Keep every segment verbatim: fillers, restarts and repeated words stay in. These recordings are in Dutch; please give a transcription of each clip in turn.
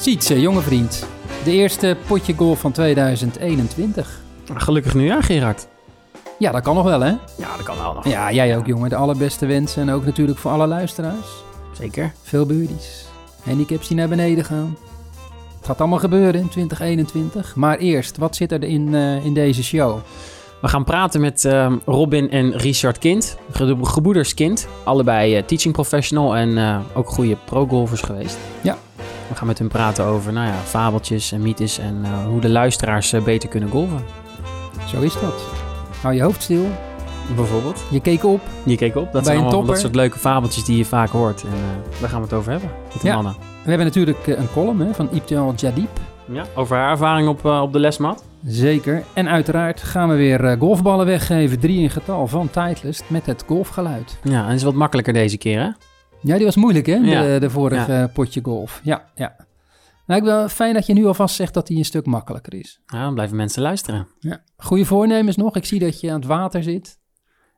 Sietse, jonge vriend. De eerste Podje Golf van tweeduizend eenentwintig. Gelukkig nieuwjaar, Gerard. Ja, dat kan nog wel, hè? Ja, dat kan wel nog. Ja, jij ook, jongen. De allerbeste wensen en ook natuurlijk voor alle luisteraars. Zeker. Veel birdies. Handicaps die naar beneden gaan. Het gaat allemaal gebeuren in tweeduizend eenentwintig. Maar eerst, wat zit er in, uh, in deze show? We gaan praten met uh, Robin en Richard Kind, gebroeders Kind. Allebei uh, teaching professional en uh, ook goede pro-golfers geweest. Ja. We gaan met hun praten over nou ja, fabeltjes en mythes en uh, hoe de luisteraars uh, beter kunnen golven. Zo is dat. Hou je hoofd stil. Bijvoorbeeld. Je keek op. Je keek op. Dat zijn allemaal dat soort leuke fabeltjes die je vaak hoort. En uh, daar gaan we het over hebben met de ja. mannen. We hebben natuurlijk uh, een column hè, van Ibtihal Jadib. Ja, over haar ervaring op, uh, op de lesmat. Zeker. En uiteraard gaan we weer uh, golfballen weggeven. Drie in getal van Titleist met het golfgeluid. Ja, en dat is wat makkelijker deze keer, hè? Ja, die was moeilijk, hè? Ja. De, de vorige ja. Podje Golf. Ja, ja. Nou, ik ben wel fijn dat je nu alvast zegt dat die een stuk makkelijker is. Ja, dan blijven mensen luisteren. Ja. Goede voornemens nog. Ik zie dat je aan het water zit.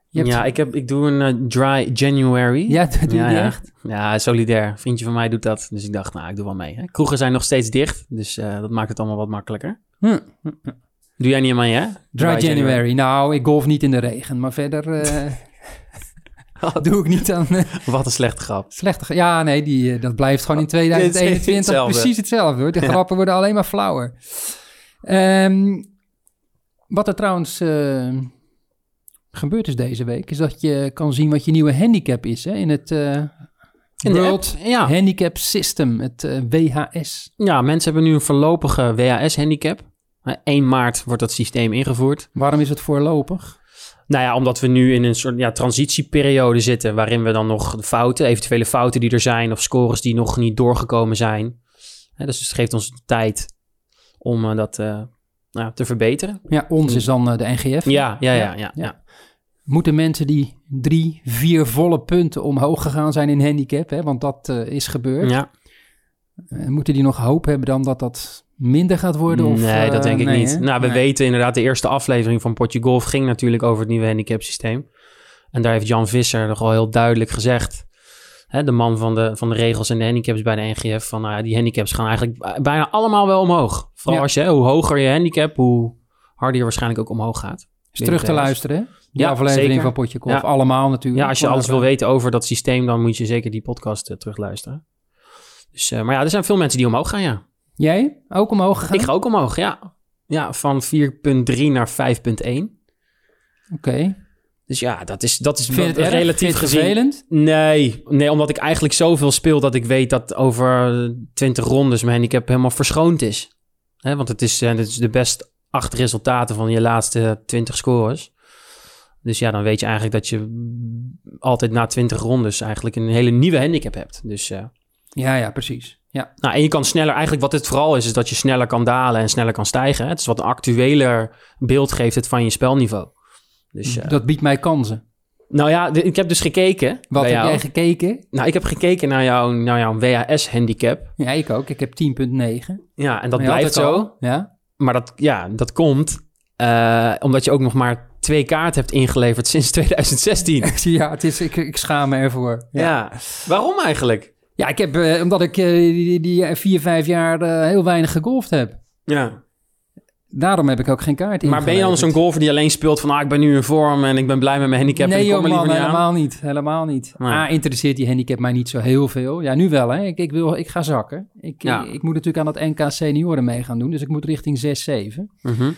Je hebt... Ja, ik, heb, ik doe een uh, dry January. Ja, dat doe ja, je ja. echt? Ja, solidair. Een vriendje van mij doet dat. Dus ik dacht, nou, ik doe wel mee. Hè? Kroegen zijn nog steeds dicht. Dus uh, dat maakt het allemaal wat makkelijker. Hm. Doe jij niet aan mee, hè? Dry, dry January. January. Nou, ik golf niet in de regen. Maar verder... Uh... Dat doe ik niet aan. Wat een slechte grap. Slechte grap. Ja, nee, die, dat blijft gewoon in tweeduizend eenentwintig hetzelfde. Precies hetzelfde. Hoor. De ja. grappen worden alleen maar flauwer. Um, wat er trouwens uh, gebeurd is deze week... is dat je kan zien wat je nieuwe handicap is hè, in het uh, in World app, ja. Handicap System, het uh, W H S. Ja, mensen hebben nu een voorlopige W H S-handicap. één maart wordt dat systeem ingevoerd. Waarom is het voorlopig? Nou ja, omdat we nu in een soort ja, transitieperiode zitten... waarin we dan nog de fouten, eventuele fouten die er zijn... of scores die nog niet doorgekomen zijn. Hè, dus het geeft ons de tijd om uh, dat uh, uh, te verbeteren. Ja, ons is dan uh, de N G F. Ja, ja, ja, ja, ja, ja. Moeten mensen die drie, vier volle punten omhoog gegaan zijn in handicap... Hè, want dat uh, is gebeurd. Ja. Uh, moeten die nog hoop hebben dan dat dat... minder gaat worden? Of, nee, dat denk ik uh, nee, niet. Hè? Nou, we nee. weten inderdaad, de eerste aflevering van Podje Golf ging natuurlijk over het nieuwe handicapsysteem. En daar heeft Jan Visser nogal heel duidelijk gezegd, hè, de man van de, van de regels en de handicaps bij de N G F, van uh, die handicaps gaan eigenlijk bijna allemaal wel omhoog. Vooral ja. als je, hè, hoe hoger je handicap, hoe harder je waarschijnlijk ook omhoog gaat. Is terug te luisteren, hè? Die ja, aflevering zeker. Van Podje Golf, ja. allemaal natuurlijk. Ja, als je alles wil weten over dat systeem, dan moet je zeker die podcast uh, terugluisteren. Dus, uh, maar ja, er zijn veel mensen die omhoog gaan, ja. Jij? Ook omhoog gegaan? Ik ga ook omhoog, ja. Ja, van vier punt drie naar vijf punt één. Oké. Okay. Dus ja, dat is, dat is Vind het erg? relatief Vind het gezien. Vervelend? Nee, nee, omdat ik eigenlijk zoveel speel dat ik weet dat over twintig rondes mijn handicap helemaal verschoond is. He, want het is, het is de best acht resultaten van je laatste twintig scores. Dus ja, dan weet je eigenlijk dat je altijd na twintig rondes eigenlijk een hele nieuwe handicap hebt. Dus uh, ja, ja, precies. Ja. Nou, en je kan sneller, eigenlijk wat het vooral is, is dat je sneller kan dalen en sneller kan stijgen. Hè? Het is wat een actueler beeld geeft het van je spelniveau. Dus, uh... dat biedt mij kansen. Nou ja, d- ik heb dus gekeken. Wat heb jou. jij gekeken? Nou, ik heb gekeken naar, jou, naar jouw W H S-handicap. Ja, ik ook. Ik heb tien punt negen. Ja, en dat blijft zo. Ja? Maar dat, ja, dat komt uh, omdat je ook nog maar twee kaarten hebt ingeleverd sinds twintig zestien. Ja, het is, ik, ik schaam me ervoor. Ja, ja. Waarom eigenlijk? Ja, ik heb, eh, omdat ik eh, die, die vier, vijf jaar eh, heel weinig gegolfd heb. Ja. Daarom heb ik ook geen kaart ingeleverd. Maar ben je dan zo'n golfer die alleen speelt van... ah, ik ben nu in vorm en ik ben blij met mijn handicap... Nee, en ik kom joh, man, niet helemaal aan. niet. Helemaal niet. Nee. Ah, interesseert die handicap mij niet zo heel veel. Ja, nu wel, hè. Ik, ik, wil, ik ga zakken. Ik, ja. ik, ik moet natuurlijk aan dat N K senioren mee gaan doen. Dus ik moet richting zes, zeven. Mm-hmm.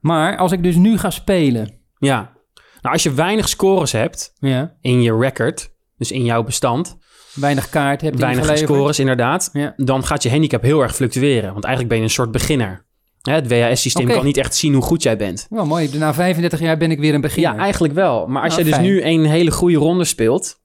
Maar als ik dus nu ga spelen... Ja. Nou, als je weinig scores hebt ja. in je record... dus in jouw bestand... Weinig kaart hebt Weinig ingeleverd. scores, inderdaad. Ja. Dan gaat je handicap heel erg fluctueren. Want eigenlijk ben je een soort beginner. Het W H S-systeem okay. kan niet echt zien hoe goed jij bent. Wel mooi. Na vijfendertig jaar ben ik weer een beginner. Ja, eigenlijk wel. Maar als nou, jij dus fijn. nu een hele goede ronde speelt...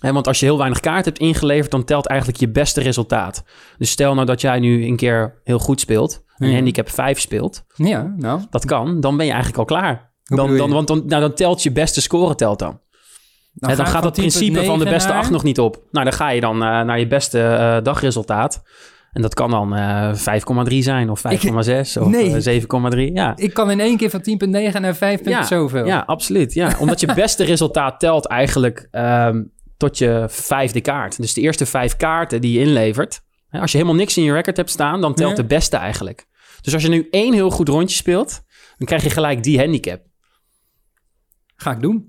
Hè, want als je heel weinig kaart hebt ingeleverd... dan telt eigenlijk je beste resultaat. Dus stel nou dat jij nu een keer heel goed speelt... een ja. handicap vijf speelt. Ja, nou. Dat kan. Dan ben je eigenlijk al klaar. Dan, dan, want dan, nou, dan telt je beste score telt dan. Dan, He, dan gaat dat principe van de beste acht nog niet op. Nou, dan ga je dan uh, naar je beste uh, dagresultaat. En dat kan dan uh, vijf komma drie zijn of vijf komma zes of nee. uh, zeven komma drie. Ja. Ik kan in één keer van tien komma negen naar vijf ja, zoveel. Ja, absoluut. Ja. Omdat je beste resultaat telt eigenlijk um, tot je vijfde kaart. Dus de eerste vijf kaarten die je inlevert... Als je helemaal niks in je record hebt staan, dan telt nee. de beste eigenlijk. Dus als je nu één heel goed rondje speelt, dan krijg je gelijk die handicap. Ga ik doen.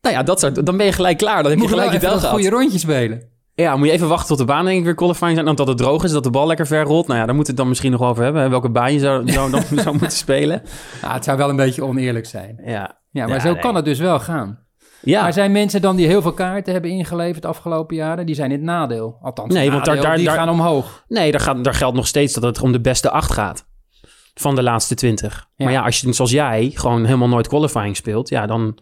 Nou ja, dat soort, dan ben je gelijk klaar. Dan heb moet je gelijk je wel een goede rondje spelen. Ja, moet je even wachten tot de baan denk ik weer qualifying zijn. Omdat het droog is, dat de bal lekker ver rolt. Nou ja, daar moeten we het dan misschien nog over hebben. Hè? Welke baan je zou, zou, dan zou moeten spelen. Ja, het zou wel een beetje oneerlijk zijn. Ja, ja maar ja, zo nee. kan het dus wel gaan. Ja. Maar zijn mensen dan die heel veel kaarten hebben ingeleverd de afgelopen jaren, die zijn in het nadeel. Althans, nee, want nadeel, daar, daar, die daar, gaan omhoog. Nee, daar, gaat, daar geldt nog steeds dat het om de beste acht gaat. Van de laatste twintig. Ja. Maar ja, als je zoals jij gewoon helemaal nooit qualifying speelt, ja, dan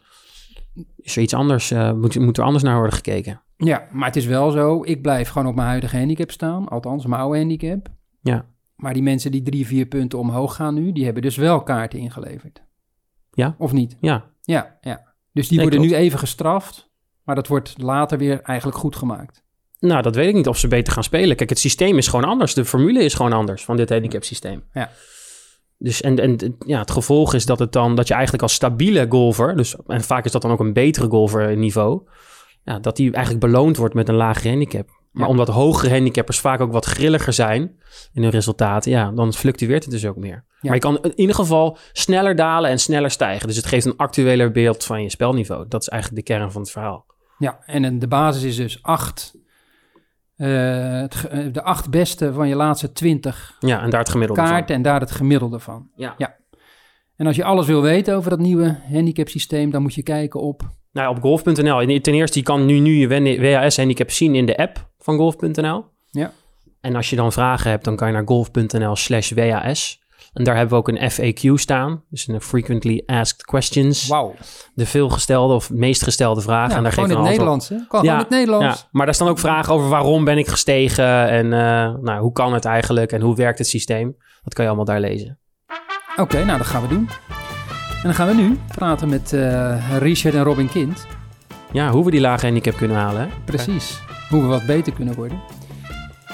is er iets anders, uh, moet, moet er anders naar worden gekeken. Ja, maar het is wel zo, ik blijf gewoon op mijn huidige handicap staan. Althans, mijn oude handicap. Ja. Maar die mensen die drie, vier punten omhoog gaan nu, die hebben dus wel kaarten ingeleverd. Ja. Of niet? Ja. Ja, ja. Dus die nee, worden klopt. nu even gestraft, maar dat wordt later weer eigenlijk goed gemaakt. Nou, dat weet ik niet of ze beter gaan spelen. Kijk, het systeem is gewoon anders. De formule is gewoon anders van dit handicap systeem. Ja. Dus en, en ja, het gevolg is dat het dan dat je eigenlijk als stabiele golfer, dus en vaak is dat dan ook een betere golfer niveau, ja, dat die eigenlijk beloond wordt met een lagere handicap. Maar ja. omdat hogere handicappers vaak ook wat grilliger zijn in hun resultaten, ja, dan fluctueert het dus ook meer. Ja. Maar je kan in ieder geval sneller dalen en sneller stijgen. Dus het geeft een actueler beeld van je spelniveau. Dat is eigenlijk de kern van het verhaal. Ja, en de basis is dus acht. Uh, het, de acht beste van je laatste twintig ja, en daar het gemiddelde kaarten van. En daar het gemiddelde van. Ja. ja. En als je alles wil weten over dat nieuwe handicapsysteem, dan moet je kijken op... Nou, op golf punt n l. Ten eerste, je kan nu, nu je W H S-handicap zien in de app van golf punt n l. Ja. En als je dan vragen hebt, dan kan je naar golf punt n l slash W H S. En daar hebben we ook een F A Q staan. Dus een Frequently Asked Questions. Wauw. De veelgestelde of meest gestelde vragen. Ja, en daar gewoon in het Nederlands, hè? Kan ja, in het Nederlands. Ja. Maar daar staan ook vragen over waarom ben ik gestegen en uh, nou, hoe kan het eigenlijk en hoe werkt het systeem. Dat kan je allemaal daar lezen. Oké, okay, nou dat gaan we doen. En dan gaan we nu praten met uh, Richard en Robin Kind. Ja, hoe we die lage handicap kunnen halen. Hè? Precies, hoe we wat beter kunnen worden.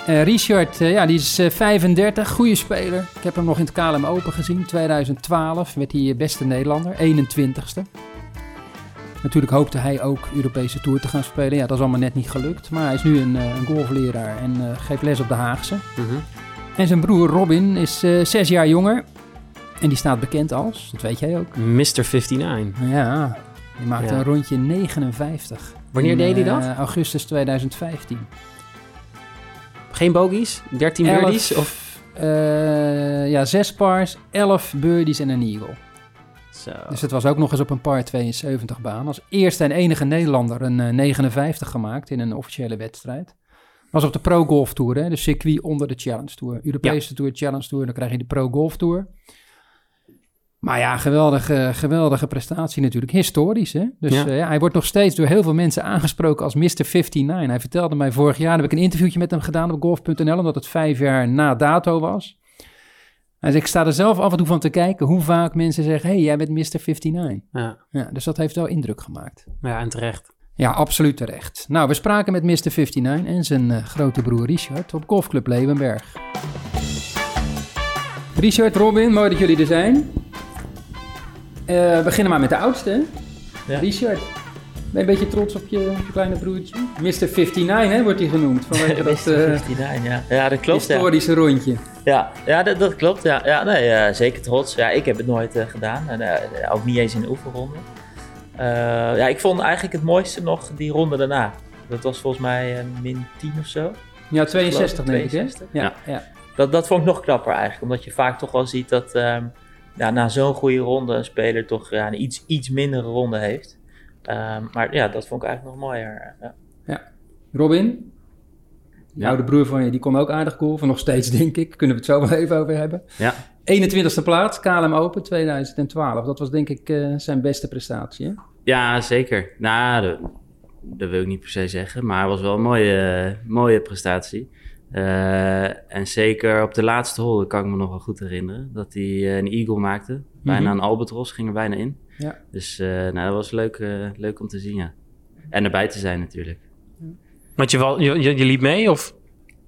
Uh, Richard, uh, ja, die is uh, vijfendertig, goede speler. Ik heb hem nog in het K L M Open gezien. twintig twaalf werd hij beste Nederlander, eenentwintigste. Natuurlijk hoopte hij ook Europese Tour te gaan spelen. Ja, dat is allemaal net niet gelukt. Maar hij is nu een, uh, een golfleraar en uh, geeft les op de Haagse. Uh-huh. En zijn broer Robin is uh, zes jaar jonger. En die staat bekend als, dat weet jij ook. mister negenenvijftig. Ja, die maakte ja. een rondje negenenvijftig. Wanneer in, deed hij dat? Uh, augustus tweeduizend vijftien. Geen bogies? dertien elf, birdies? Of? Uh, ja, zes pars, elf birdies en een eagle. Zo. Dus het was ook nog eens op een par tweeënzeventig baan. Als eerste en enige Nederlander een uh, negenenvijftig gemaakt in een officiële wedstrijd. Was op de Pro Golf Tour, hè? De circuit onder de Challenge Tour. Europese ja. Tour, Challenge Tour, dan krijg je de Pro Golf Tour. Maar ja, geweldige, geweldige prestatie natuurlijk. Historisch, hè? Dus ja. Uh, ja, hij wordt nog steeds door heel veel mensen aangesproken als mister negenenvijftig. Hij vertelde mij vorig jaar, heb ik een interviewtje met hem gedaan op golf punt n l, omdat het vijf jaar na dato was. Hij zei, ik sta er zelf af en toe van te kijken hoe vaak mensen zeggen, hé, hey, jij bent mister negenenvijftig. Ja. Ja, dus dat heeft wel indruk gemaakt. Ja, en terecht. Ja, absoluut terecht. Nou, we spraken met mister negenenvijftig en zijn uh, grote broer Richard op Golfclub Leeuwenbergh. Richard, Robin, mooi dat jullie er zijn. We uh, beginnen maar met de oudste. Ja. Richard, ben je een beetje trots op je, op je kleine broertje? mister negenenvijftig, hè, wordt hij genoemd. Vanwege dat uh, negenenvijftig, ja. Ja, dat klopt. Historische ja. rondje. Ja, ja dat, dat klopt. Ja, ja nee, uh, zeker trots. Ja, ik heb het nooit uh, gedaan. En, uh, ook niet eens in de oefenronde. Uh, ja, ik vond eigenlijk het mooiste nog die ronde daarna. Dat was volgens mij uh, min tien of zo. Ja, tweeënzestig denk ik. tweeënzestig. Ja. Ja. Ja. Dat, dat vond ik nog knapper eigenlijk. Omdat je vaak toch wel ziet dat... Uh, Ja, na zo'n goede ronde een speler toch ja, een iets, iets mindere ronde heeft. Um, maar ja, dat vond ik eigenlijk nog mooier. Ja. Ja. Robin, die oude broer van je, die kon ook aardig golven. Nog steeds, denk ik. Kunnen we het zo wel even over hebben. Ja. eenentwintigste plaats, K L M Open tweeduizend twaalf. Dat was denk ik uh, zijn beste prestatie, hè? Ja, zeker. Nou, dat, dat wil ik niet per se zeggen. Maar het was wel een mooie, mooie prestatie. Uh, en zeker op de laatste hole kan ik me nog wel goed herinneren dat hij uh, een eagle maakte, bijna mm-hmm. een albatros, ging er bijna in. Ja. Dus uh, nou, dat was leuk, uh, leuk om te zien, ja. En erbij te zijn natuurlijk. Ja. Want je, wel, je, je, je liep mee of?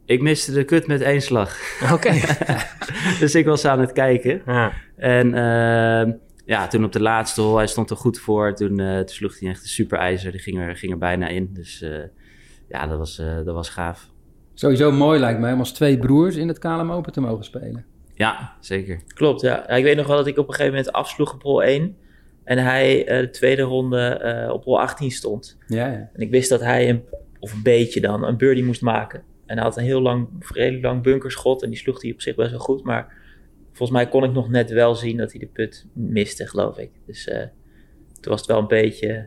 Ik miste de kut met één slag. Oké. Okay. Dus ik was aan het kijken. Ja. En uh, ja, toen op de laatste hole, hij stond er goed voor. Toen, uh, toen sloeg hij echt een super ijzer, die ging er, ging er bijna in. Dus uh, ja, dat was, uh, dat was gaaf. Sowieso mooi lijkt mij om als twee broers in het K L M Open te mogen spelen. Ja, zeker. Klopt, ja. Ik weet nog wel dat ik op een gegeven moment afsloeg op hol één. En hij uh, de tweede ronde uh, op hol achttien stond. Ja, ja. En ik wist dat hij, een, of een beetje dan, een birdie moest maken. En hij had een heel lang, redelijk lang bunkerschot. En die sloeg hij op zich best wel goed. Maar volgens mij kon ik nog net wel zien dat hij de put miste, geloof ik. Dus uh, toen was het wel een beetje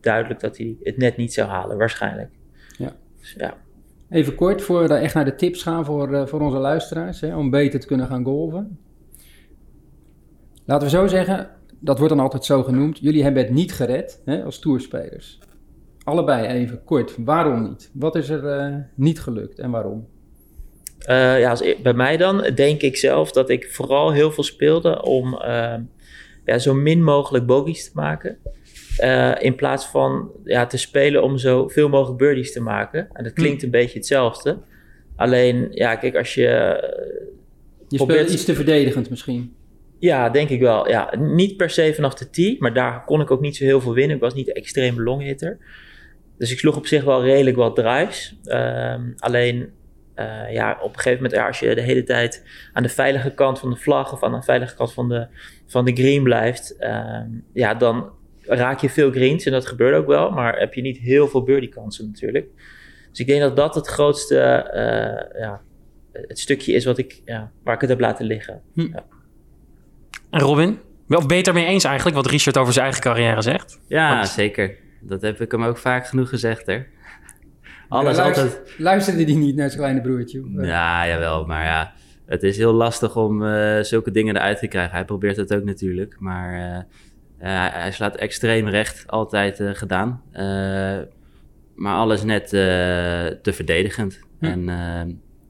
duidelijk dat hij het net niet zou halen, waarschijnlijk. Ja. Dus, ja. Even kort, voor we daar echt naar de tips gaan voor, uh, voor onze luisteraars, hè, om beter te kunnen gaan golven. Laten we zo zeggen, dat wordt dan altijd zo genoemd, jullie hebben het niet gered, hè, als toerspelers. Allebei even kort, waarom niet? Wat is er uh, niet gelukt en waarom? Uh, ja, als, bij mij dan denk ik zelf dat ik vooral heel veel speelde om uh, ja, zo min mogelijk bogies te maken. Uh, in plaats van ja, te spelen om zo veel mogelijk birdies te maken. En dat klinkt een beetje hetzelfde. Alleen, ja, kijk, als je... Uh, je probeert... speelde iets te verdedigend misschien. Ja, denk ik wel. Ja, niet per se vanaf de tee, maar daar kon ik ook niet zo heel veel winnen. Ik was niet een extreme longhitter. Dus ik sloeg op zich wel redelijk wat drives. Uh, alleen, uh, ja, op een gegeven moment, ja, als je de hele tijd aan de veilige kant van de vlag of aan de veilige kant van de, van de green blijft, uh, ja, dan raak je veel greens en dat gebeurt ook wel, maar heb je niet heel veel birdie kansen natuurlijk. Dus ik denk dat dat het grootste, uh, ja, het stukje is wat ik, ja, waar ik het heb laten liggen. Hm. Ja. Robin, wel beter mee eens eigenlijk wat Richard over zijn eigen carrière zegt? Ja, want... zeker. Dat heb ik hem ook vaak genoeg gezegd, hè. Alles, ja, luister, altijd... Luisterde hij niet naar zijn kleine broertje? Of... Ja, jawel, maar ja. Het is heel lastig om uh, zulke dingen eruit te krijgen. Hij probeert het ook natuurlijk, maar... Uh, Uh, hij slaat extreem recht, altijd uh, gedaan. Uh, maar alles net uh, te verdedigend. Hm. En uh,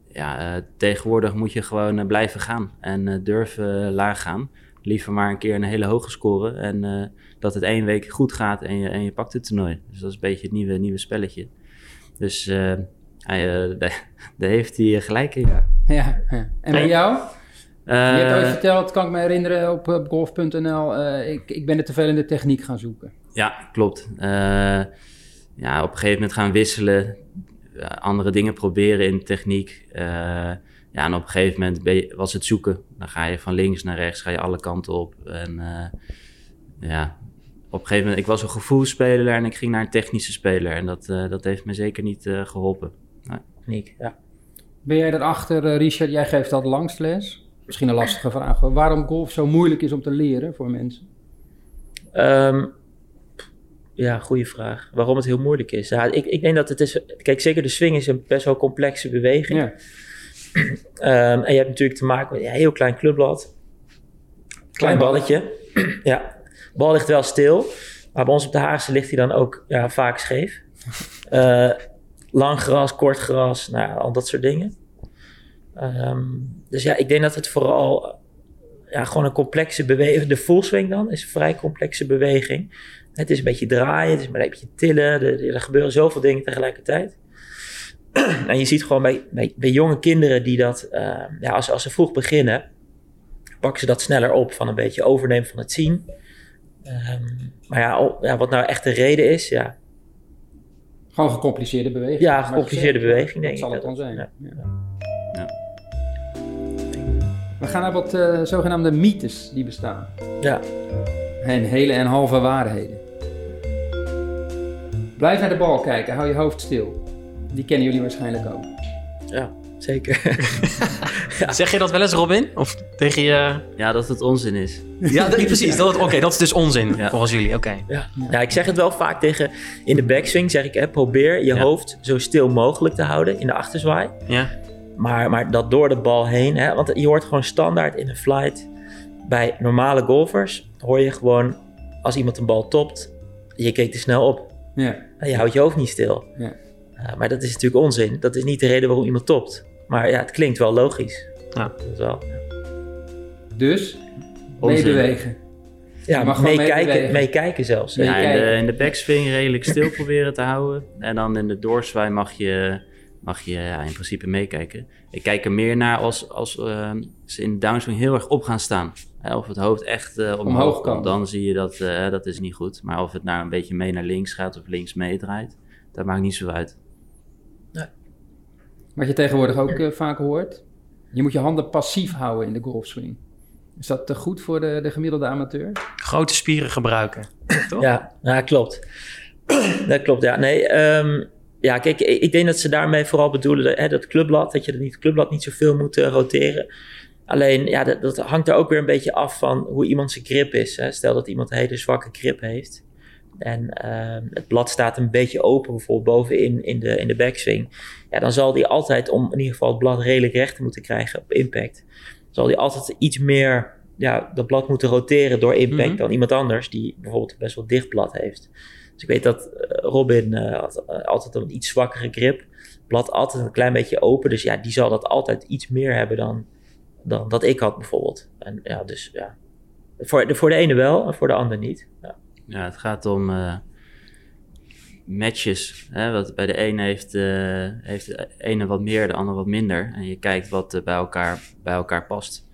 ja, uh, tegenwoordig moet je gewoon uh, blijven gaan en uh, durven uh, laag gaan. Liever maar een keer een hele hoge score en uh, dat het één week goed gaat en je, en je pakt het toernooi. Dus dat is een beetje het nieuwe, nieuwe spelletje. Dus uh, hij, uh, daar heeft hij gelijk in. Ja. Ja, ja. En bij jou? Uh, je hebt ooit verteld, kan ik me herinneren, op, op golf punt n l, uh, ik, ik ben er te veel in de techniek gaan zoeken. Ja, klopt. Uh, ja, op een gegeven moment gaan wisselen, uh, andere dingen proberen in techniek. Uh, ja, en op een gegeven moment ben je, was het zoeken. Dan ga je van links naar rechts, ga je alle kanten op. En uh, ja, op een gegeven moment, ik was een gevoelsspeler en ik ging naar een technische speler. En dat, uh, dat heeft me zeker niet uh, geholpen. Techniek, ja. Ben jij erachter, uh, Richard, jij geeft dat langs les? Misschien een lastige vraag. Waarom golf zo moeilijk is om te leren voor mensen? Um, ja, goede vraag. Waarom het heel moeilijk is? Ja, ik, ik denk dat het is... Kijk, zeker de swing is een best wel complexe beweging. Ja. Um, en je hebt natuurlijk te maken met een heel klein clubblad. Klein balletje. Ja. Bal ligt wel stil. Maar bij ons op de Haagse ligt hij dan ook ja, vaak scheef. Uh, lang gras, kort gras. Nou, al dat soort dingen. Um, dus ja, ik denk dat het vooral ja, gewoon een complexe beweging... De full swing dan is een vrij complexe beweging. Het is een beetje draaien, het is een beetje tillen. Er, er gebeuren zoveel dingen tegelijkertijd. En je ziet gewoon bij, bij, bij jonge kinderen die dat... Uh, ja, als, als ze vroeg beginnen, pakken ze dat sneller op... van een beetje overnemen van het zien. Um, maar ja, oh, ja, wat nou echt de reden is, ja... Gewoon gecompliceerde beweging. Ja, gecompliceerde beweging, denk ik. Dat zal het dan zijn, ja. Ja. We gaan naar wat uh, zogenaamde mythes die bestaan. Ja. En hele en halve waarheden. Blijf naar de bal kijken, hou je hoofd stil. Die kennen jullie waarschijnlijk ook. Ja, zeker. Ja. Zeg je dat wel eens, Robin? Of tegen je... Ja, dat het onzin is. Ja, dat, precies. Oké, okay, dat is dus onzin ja. volgens jullie. Oké. Okay. Ja. Ja, ik zeg het wel vaak tegen... In de backswing zeg ik, eh, probeer je ja. hoofd zo stil mogelijk te houden in de achterzwaai. Ja. Maar, maar dat door de bal heen, hè? Want je hoort gewoon standaard in een flight. Bij normale golfers hoor je gewoon, als iemand een bal topt, je kijkt er snel op. Ja. En je houdt je hoofd niet stil. Ja. Uh, maar dat is natuurlijk onzin. Dat is niet de reden waarom iemand topt. Maar ja, het klinkt wel logisch. Ja. Dat is wel, ja. Dus, meebewegen. Ja, meekijken mee kijken zelfs. Mee ja, kijken. In, de, in de backswing redelijk stil proberen te houden. En dan in de doorswaai mag je... mag je ja, in principe meekijken. Ik kijk er meer naar als, als uh, ze in de downswing heel erg op gaan staan. Hè, of het hoofd echt uh, omhoog, omhoog komt, dan zie je dat uh, dat is niet goed. Maar of het nou een beetje mee naar links gaat of links meedraait, dat maakt niet zo uit. Nee. Wat je tegenwoordig ook uh, vaak hoort. Je moet je handen passief houden in de golfswing. Is dat te goed voor de, de gemiddelde amateur? Grote spieren gebruiken, toch? Ja, ja, klopt. Dat klopt, ja. Nee, um, ja, kijk, ik denk dat ze daarmee vooral bedoelen dat, hè, dat clubblad, dat je dat niet, het clubblad niet zoveel moet uh, roteren. Alleen, ja, dat, dat hangt er ook weer een beetje af van hoe iemand zijn grip is. Hè. Stel dat iemand een hele zwakke grip heeft. En uh, het blad staat een beetje open, bijvoorbeeld bovenin in de, in de backswing. Ja, dan zal die altijd, om in ieder geval het blad redelijk recht te moeten krijgen op impact, zal die altijd iets meer, ja, dat blad moeten roteren door impact mm-hmm. dan iemand anders die bijvoorbeeld best wel dicht blad heeft. Dus ik weet dat Robin uh, had, uh, altijd een iets zwakkere grip, blad altijd een klein beetje open. Dus ja, die zal dat altijd iets meer hebben dan, dan dat ik had bijvoorbeeld. En ja, dus ja, voor de, voor de ene wel en voor de ander niet. Ja. Ja, het gaat om uh, matches. Hè? Wat bij de ene heeft, uh, heeft de ene wat meer, de ander wat minder. En je kijkt wat uh, bij, elkaar, bij elkaar past.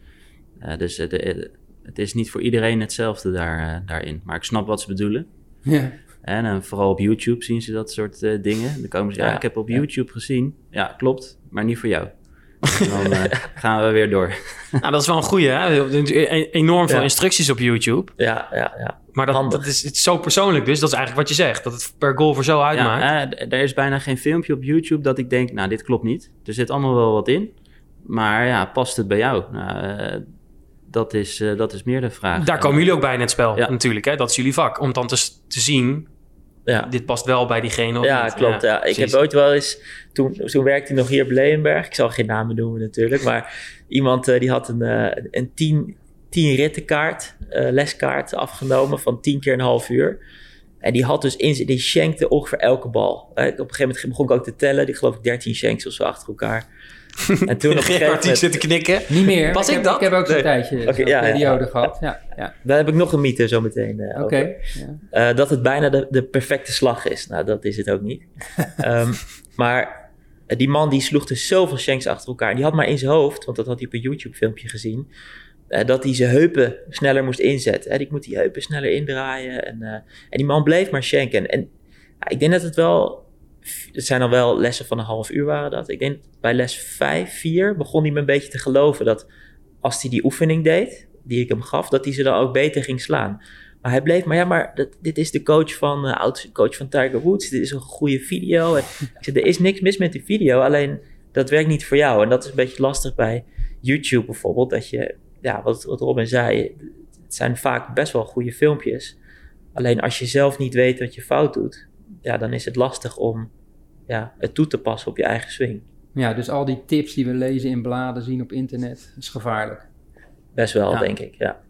Uh, dus uh, de, het is niet voor iedereen hetzelfde daar, uh, daarin. Maar ik snap wat ze bedoelen. Ja. En uh, vooral op YouTube zien ze dat soort uh, dingen. Dan komen ze, ja, ja ik heb op ja. YouTube gezien. Ja, klopt, maar niet voor jou. Dan uh, gaan we weer door. Nou, dat is wel een goeie, hè? Enorm veel ja. instructies op YouTube. Ja, ja, ja. Maar dat, dat is, het is zo persoonlijk dus. Dat is eigenlijk wat je zegt. Dat het per golfer zo uitmaakt. Ja, uh, er is bijna geen filmpje op YouTube dat ik denk, nou, dit klopt niet. Er zit allemaal wel wat in. Maar ja, past het bij jou? Nou, uh, dat, is, uh, dat is meer de vraag. Daar komen jullie ook bij in het spel, ja. natuurlijk. Hè? Dat is jullie vak. Om dan te, te zien... Ja. Dit past wel bij diegene of ja, niet. Klopt, ja, ja. Ik heb ooit wel eens... Toen, toen werkte hij nog hier op Leeuwenbergh. Ik zal geen namen noemen natuurlijk. Maar iemand uh, die had een, uh, een tien, tien rittenkaart, uh, leskaart afgenomen van tien keer een half uur. En die had dus in die schenkte ongeveer elke bal. Uh, op een gegeven moment begon ik ook te tellen. Die geloof ik dertien schenks of zo achter elkaar. En toen op een gegeven moment... zitten knikken. Niet meer. Pas ik, ik dat? Heb, ik heb ook zo'n nee. tijdje okay, zo'n ja, periode ja. gehad. Ja, ja. Daar heb ik nog een mythe zo meteen uh, Oké. Okay, ja. uh, dat het bijna de, de perfecte slag is. Nou, dat is het ook niet. um, maar uh, die man die sloeg dus zoveel shanks achter elkaar. Die had maar in zijn hoofd, want dat had hij op een YouTube filmpje gezien... Uh, dat hij zijn heupen sneller moest inzetten. Uh, ik moet die heupen sneller indraaien. En, uh, en die man bleef maar shanken. En, en uh, ik denk dat het wel... Het zijn al wel lessen van een half uur waren dat. Ik denk bij les vijf, vier begon hij me een beetje te geloven dat als hij die oefening deed, die ik hem gaf, dat hij ze dan ook beter ging slaan. Maar hij bleef, maar ja, maar dat, dit is de coach van, uh, oud coach van Tiger Woods, dit is een goede video. En ik zei, er is niks mis met die video, alleen dat werkt niet voor jou. En dat is een beetje lastig bij YouTube bijvoorbeeld, dat je, ja, wat, wat Robin zei, het zijn vaak best wel goede filmpjes. Alleen als je zelf niet weet wat je fout doet, ja, dan is het lastig om, ja, het toe te passen op je eigen swing. Ja, dus al die tips die we lezen in bladen, zien op internet, is gevaarlijk. Best wel, ja. denk ik, ja.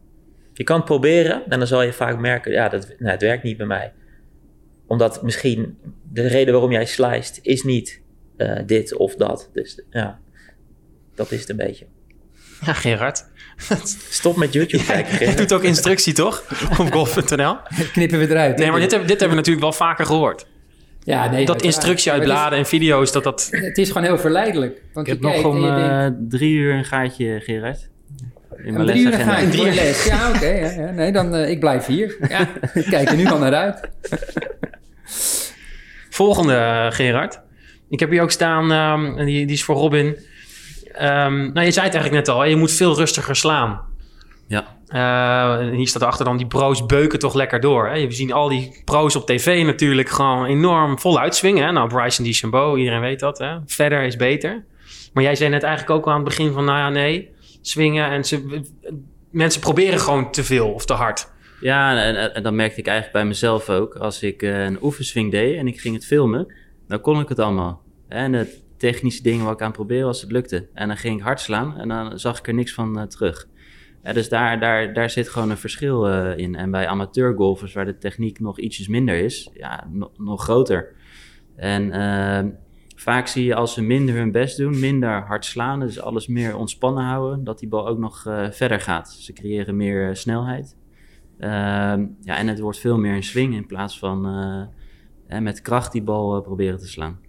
Je kan het proberen en dan zal je vaak merken, ja, dat, nou, het werkt niet bij mij. Omdat misschien de reden waarom jij sliced is niet uh, dit of dat. Dus ja, dat is het een beetje. Ja, Gerard. Stop met YouTube kijken, Gerard. Je doet ook instructie, toch? Op golf punt n l. Knippen we eruit. Nee, maar dit, heb, dit hebben we natuurlijk wel vaker gehoord. Ja, nee, dat instructie uit bladen en video's, dat dat... Het is gewoon heel verleidelijk. Want ik heb nog om uh, denkt... drie uur een gaatje, Gerard. In mijn drie uur een gaatje voor les. Ja, oké. Okay, ja, ja. Nee, dan uh, ik blijf hier. Ja, ik kijk er nu al naar uit. Volgende, uh, Gerard. Ik heb hier ook staan, um, en die, die is voor Robin... Um, nou, je zei het eigenlijk net al, je moet veel rustiger slaan. Ja. Uh, hier staat erachter dan, die pro's beuken toch lekker door. Hè? We zien al die pro's op tv natuurlijk gewoon enorm voluit swingen. Hè? Nou, Bryson DeChambeau, iedereen weet dat. Hè? Verder is beter. Maar jij zei net eigenlijk ook al aan het begin van, nou ja, nee, swingen. En ze, mensen proberen gewoon te veel of te hard. Ja, en, en dat merkte ik eigenlijk bij mezelf ook. Als ik uh, een oefenswing deed en ik ging het filmen, dan kon ik het allemaal. En het... technische dingen waar ik aan probeerde als het lukte. En dan ging ik hard slaan en dan zag ik er niks van uh, terug. Ja, dus daar, daar, daar zit gewoon een verschil uh, in. En bij amateurgolfers, waar de techniek nog ietsjes minder is, ja, no- nog groter. En uh, vaak zie je als ze minder hun best doen, minder hard slaan, dus alles meer ontspannen houden, dat die bal ook nog uh, verder gaat. Ze creëren meer uh, snelheid. Uh, ja, en het wordt veel meer een swing in plaats van uh, eh, met kracht die bal uh, proberen te slaan.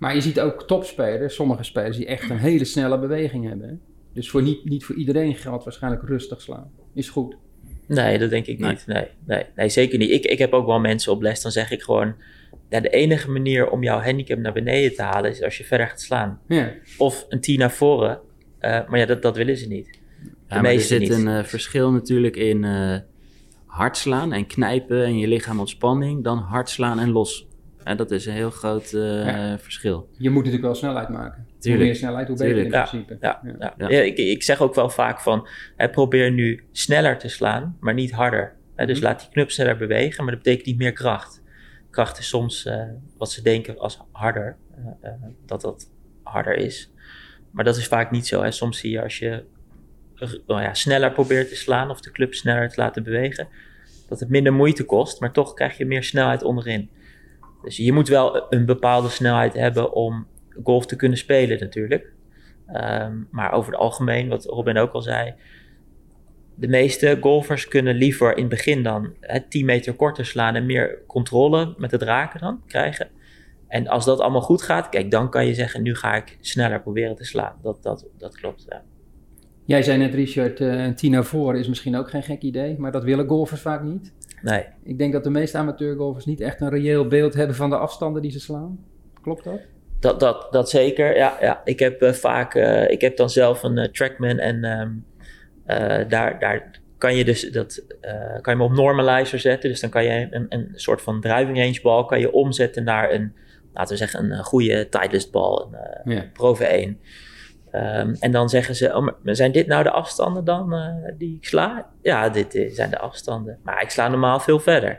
Maar je ziet ook topspelers, sommige spelers die echt een hele snelle beweging hebben. Hè? Dus voor niet, niet voor iedereen geldt waarschijnlijk rustig slaan. Is goed. Nee, dat denk ik niet. Nee, nee, nee, nee zeker niet. Ik, ik heb ook wel mensen op les, dan zeg ik gewoon... ja, de enige manier om jouw handicap naar beneden te halen is als je verder gaat slaan. Ja. Of een tien naar voren. Uh, maar ja, dat, dat willen ze niet. De ja, maar er zit niet. een uh, verschil natuurlijk in uh, hard slaan en knijpen en je lichaam op spanning, dan hard slaan en los. En dat is een heel groot uh, ja. verschil. Je moet natuurlijk wel snelheid maken. Tuurlijk. Hoe meer snelheid, hoe beter in ja, principe. Ja, ja. Ja. Ja. Ja, ik, ik zeg ook wel vaak van, hey, probeer nu sneller te slaan, maar niet harder. Hey, dus mm. laat die knup sneller bewegen, maar dat betekent niet meer kracht. Kracht is soms uh, wat ze denken als harder, uh, uh, dat dat harder is. Maar dat is vaak niet zo. Hè. Soms zie je als je nou ja, sneller probeert te slaan of de club sneller te laten bewegen, dat het minder moeite kost, maar toch krijg je meer snelheid onderin. Dus je moet wel een bepaalde snelheid hebben om golf te kunnen spelen natuurlijk. Um, maar over het algemeen, wat Robin ook al zei, de meeste golfers kunnen liever in het begin dan het tien meter korter slaan en meer controle met het raken dan krijgen. En als dat allemaal goed gaat, kijk, dan kan je zeggen, nu ga ik sneller proberen te slaan. Dat, dat, dat klopt, ja. Jij zei net, Richard, uh, een tien naar voren is misschien ook geen gek idee, maar dat willen golfers vaak niet. Nee. Ik denk dat de meeste amateurgolfers niet echt een reëel beeld hebben van de afstanden die ze slaan. Klopt dat? Dat, dat, dat zeker, ja. ja. Ik heb uh, vaak, uh, ik heb dan zelf een uh, Trackman en um, uh, daar, daar kan je dus dat, uh, kan je hem op normalizer zetten. Dus dan kan je een, een soort van driving range bal kan je omzetten naar een, laten we zeggen, een goede Titleist bal, een uh, ja. Pro V één. Um, en dan zeggen ze, oh, zijn dit nou de afstanden dan uh, die ik sla? Ja, dit zijn de afstanden. Maar ik sla normaal veel verder.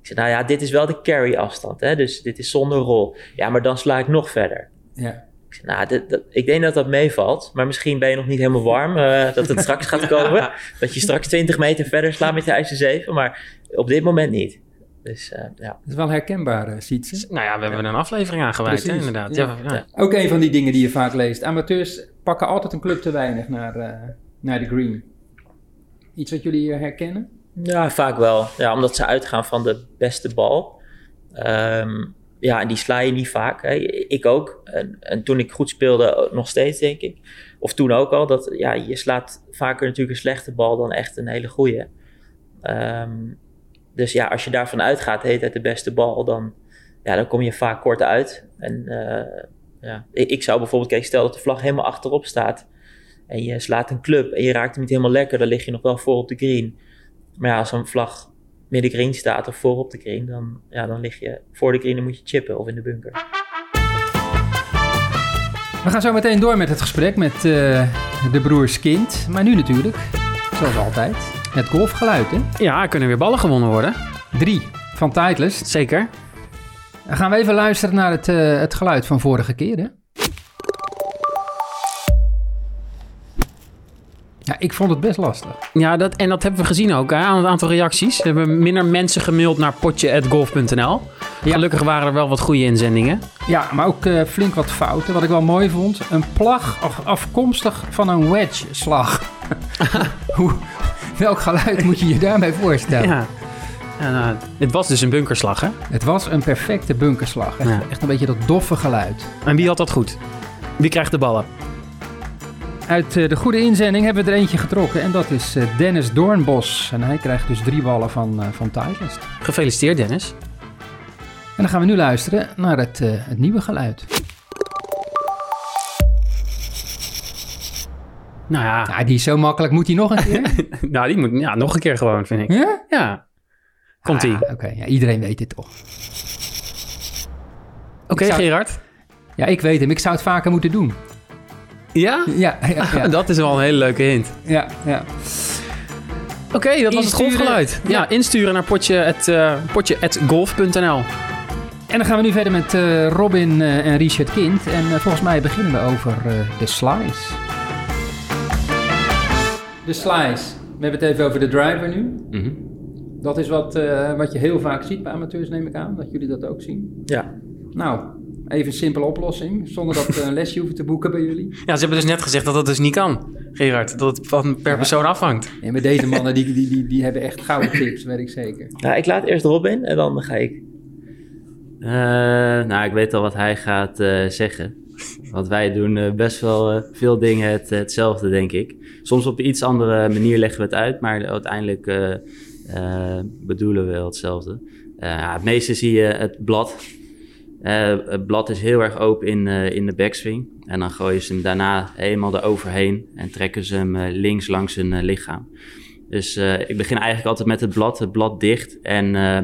Ik zeg, nou ja, dit is wel de carry afstand. Hè? Dus dit is zonder rol. Ja, maar dan sla ik nog verder. Ja. Ik zeg, nou, dit, dat, ik denk dat dat meevalt. Maar misschien ben je nog niet helemaal warm. Uh, dat het straks gaat komen. Dat je straks twintig meter verder slaat met je ijzer zeven. Maar op dit moment niet. Dus, uh, ja. Dat is wel herkenbaar, Sietse. Nou ja, we hebben ja. een aflevering aangeweid, hè, inderdaad. Ja. Ja. Ja. Ook een van die dingen die je vaak leest. Amateurs pakken altijd een club te weinig naar, uh, naar de green. Iets wat jullie herkennen? Ja, vaak wel. Ja, omdat ze uitgaan van de beste bal. Um, ja, en die sla je niet vaak. Hè. Ik ook. En, en toen ik goed speelde, nog steeds, denk ik. Of toen ook al. Dat, ja, je slaat vaker natuurlijk een slechte bal dan echt een hele goede. Um, Dus ja, als je daarvan uitgaat, heet het de beste bal, dan, ja, dan kom je vaak kort uit. En uh, ja. ik, ik zou bijvoorbeeld, kijk, stel dat de vlag helemaal achterop staat en je slaat een club en je raakt hem niet helemaal lekker, dan lig je nog wel voor op de green. Maar ja, als een vlag midden green staat of voor op de green, dan, ja, dan lig je voor de green en moet je chippen of in de bunker. We gaan zo meteen door met het gesprek met uh, de broers Kind, maar nu natuurlijk, zoals altijd, het golfgeluid, hè? Ja, er kunnen weer ballen gewonnen worden. Drie van Titleist. Zeker. Dan gaan we even luisteren naar het, uh, het geluid van vorige keer, hè? Ja, ik vond het best lastig. Ja, dat, en dat hebben we gezien ook, hè, aan het aantal reacties. We hebben minder mensen gemaild naar podje at golf punt n l. Ja. Gelukkig waren er wel wat goede inzendingen. Ja, maar ook uh, flink wat fouten. Wat ik wel mooi vond, een plag af, afkomstig van een wedge-slag. Hoe... Welk geluid moet je je daarmee voorstellen? Ja. En, uh, het was dus een bunkerslag, hè? Het was een perfecte bunkerslag. Echt, ja. echt een beetje dat doffe geluid. En wie had dat goed? Wie krijgt de ballen? Uit uh, de goede inzending hebben we er eentje getrokken. En dat is uh, Dennis Doornbos. En hij krijgt dus drie ballen van, uh, van Titleist. Gefeliciteerd, Dennis. En dan gaan we nu luisteren naar het, uh, het nieuwe geluid. Nou ja. ja, die is zo makkelijk. Moet die nog een keer? nou, die moet ja, nog een keer gewoon, vind ik. Ja? Ja. Komt-ie. Ah, Oké, okay. ja, iedereen weet dit toch. Oké, okay, zou... Gerard. Ja, ik weet hem. Ik zou het vaker moeten doen. Ja? Ja. ja, ja. Dat is wel een hele leuke hint. Ja, ja. Oké, okay, dat was insturen. Het golfgeluid. Ja, ja, insturen naar podje at golf punt n l. En dan gaan we nu verder met uh, Robin uh, en Richard Kind. En uh, volgens mij beginnen we over uh, de slice. De slice. We hebben het even over de driver nu. Mm-hmm. Dat is wat, uh, wat je heel vaak ziet bij amateurs, neem ik aan. Dat jullie dat ook zien. Ja. Nou, even een simpele oplossing. Zonder dat we een lesje hoeven te boeken bij jullie. Ja, ze hebben dus net gezegd dat dat dus niet kan, Gerard. Dat het van per ja. persoon afhangt. En met deze mannen, die, die, die, die hebben echt gouden tips, weet ik zeker. Nou, ik laat eerst Robin en dan ga ik. Uh, nou, ik weet al wat hij gaat uh, zeggen. Want wij doen uh, best wel uh, veel dingen het, hetzelfde, denk ik. Soms op een iets andere manier leggen we het uit, maar uiteindelijk uh, uh, bedoelen we hetzelfde. Uh, ja, het meeste zie je het blad Uh, het blad is heel erg open in, uh, in de backswing. En dan gooien ze hem daarna helemaal eroverheen en trekken ze hem uh, links langs hun uh, lichaam. Dus uh, ik begin eigenlijk altijd met het blad, het blad dicht. En uh,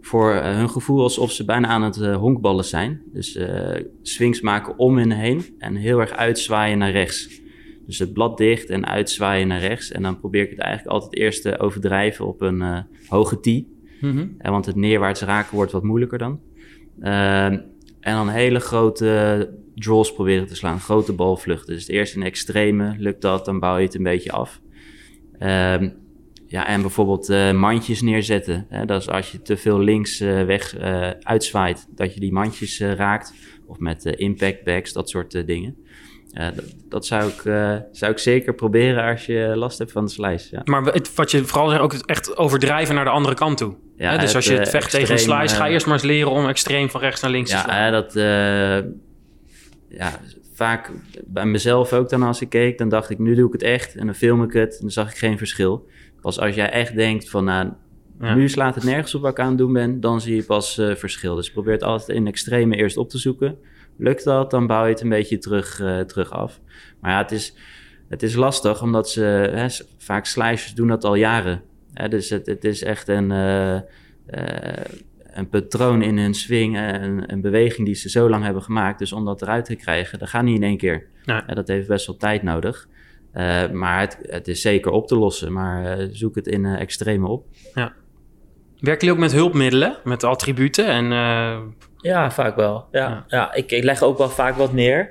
voor uh, hun gevoel alsof ze bijna aan het uh, honkballen zijn. Dus uh, swings maken om hen heen en heel erg uitzwaaien naar rechts. Dus het blad dicht en uitzwaaien naar rechts. En dan probeer ik het eigenlijk altijd eerst te overdrijven op een uh, hoge tee. Mm-hmm. En want het neerwaarts raken wordt wat moeilijker dan. Uh, en dan hele grote draws proberen te slaan, grote balvluchten. Dus eerst in extreme, lukt dat, dan bouw je het een beetje af. Uh, ja, en bijvoorbeeld uh, mandjes neerzetten. Hè? Dat is als je te veel links uh, weg uh, uitzwaait, dat je die mandjes uh, raakt. Of met uh, impact bags, dat soort uh, dingen. Uh, dat dat zou, ik, uh, zou ik zeker proberen als je last hebt van de slice. Ja. Maar het, wat je vooral zegt, ook echt overdrijven naar de andere kant toe. Ja, hè? Dus het, als je het vecht extreem, tegen een slice, ga eerst maar eens leren om extreem van rechts naar links ja, te slaan. Ja, dat... Uh, ja, vaak bij mezelf ook dan als ik keek, dan dacht ik, nu doe ik het echt. En dan film ik het en dan zag ik geen verschil. Pas als jij echt denkt van, nou, ja. nu slaat het nergens op wat ik aan het doen ben, dan zie je pas uh, verschil. Dus probeer het altijd in extreme eerst op te zoeken. Lukt dat, dan bouw je het een beetje terug, uh, terug af. Maar ja, het is, het is lastig, omdat ze... Hè, vaak slicers doen dat al jaren. Hè, dus het, het is echt een, uh, uh, een patroon in hun swing. Uh, een, een beweging die ze zo lang hebben gemaakt. Dus om dat eruit te krijgen, dat gaat niet in één keer. Ja. Uh, dat heeft best wel tijd nodig. Uh, maar het, het is zeker op te lossen. Maar uh, zoek het in uh, extreme op. Ja. Werken jullie ook met hulpmiddelen? Met attributen en... Uh... Ja, vaak wel. Ja, ja. ja ik, ik leg ook wel vaak wat neer.